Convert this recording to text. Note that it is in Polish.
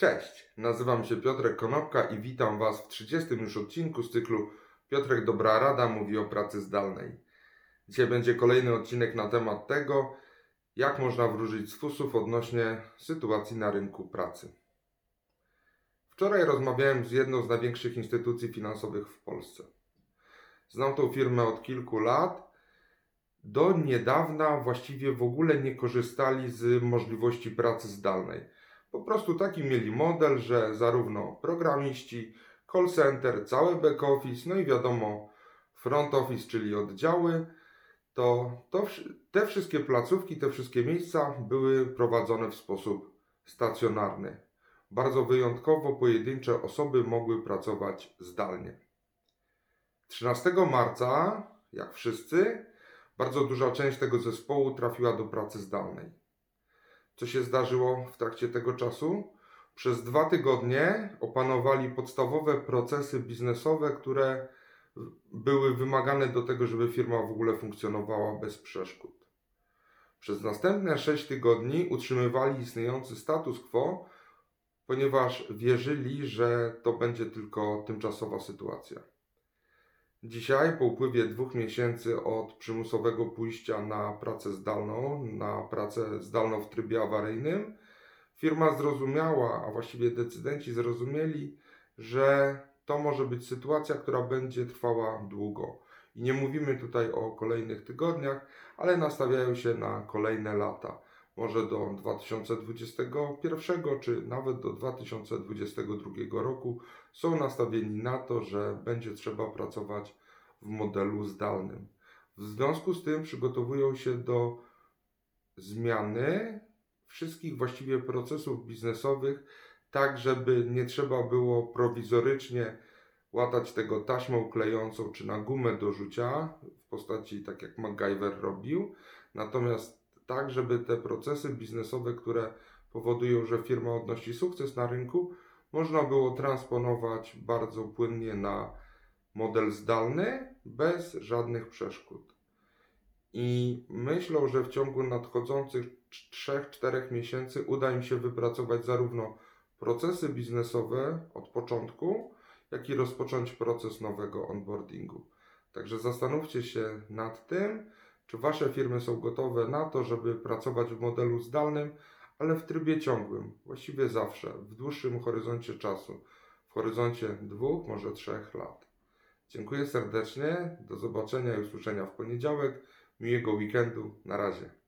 Cześć, nazywam się Piotrek Konopka i witam Was w 30. już odcinku z cyklu Piotrek Dobra Rada mówi o pracy zdalnej. Dzisiaj będzie kolejny odcinek na temat tego, jak można wróżyć z fusów odnośnie sytuacji na rynku pracy. Wczoraj rozmawiałem z jedną z największych instytucji finansowych w Polsce. Znam tą firmę od kilku lat. Do niedawna właściwie w ogóle nie korzystali z możliwości pracy zdalnej. Po prostu taki mieli model, że zarówno programiści, call center, cały back office, no i wiadomo front office, czyli oddziały, to te wszystkie placówki, te wszystkie miejsca były prowadzone w sposób stacjonarny. Bardzo wyjątkowo pojedyncze osoby mogły pracować zdalnie. 13 marca, jak wszyscy, bardzo duża część tego zespołu trafiła do pracy zdalnej. Co się zdarzyło w trakcie tego czasu? Przez 2 tygodnie opanowali podstawowe procesy biznesowe, które były wymagane do tego, żeby firma w ogóle funkcjonowała bez przeszkód. Przez następne 6 tygodni utrzymywali istniejący status quo, ponieważ wierzyli, że to będzie tylko tymczasowa sytuacja. Dzisiaj, po upływie 2 miesięcy od przymusowego pójścia na pracę zdalną w trybie awaryjnym, firma zrozumiała, a właściwie decydenci zrozumieli, że to może być sytuacja, która będzie trwała długo. I nie mówimy tutaj o kolejnych tygodniach, ale nastawiają się na kolejne lata. Może do 2021 czy nawet do 2022 roku są nastawieni na to, że będzie trzeba pracować w modelu zdalnym. W związku z tym przygotowują się do zmiany wszystkich właściwie procesów biznesowych, tak żeby nie trzeba było prowizorycznie łatać tego taśmą klejącą czy na gumę do rzucia w postaci tak jak MacGyver robił, natomiast tak, żeby te procesy biznesowe, które powodują, że firma odnosi sukces na rynku, można było transponować bardzo płynnie na model zdalny, bez żadnych przeszkód. I myślę, że w ciągu nadchodzących 3-4 miesięcy uda im się wypracować zarówno procesy biznesowe od początku, jak i rozpocząć proces nowego onboardingu. Także zastanówcie się nad tym, czy Wasze firmy są gotowe na to, żeby pracować w modelu zdalnym, ale w trybie ciągłym, właściwie zawsze, w dłuższym horyzoncie czasu, w horyzoncie 2, może 3 lat. Dziękuję serdecznie, do zobaczenia i usłyszenia w poniedziałek, miłego weekendu, na razie.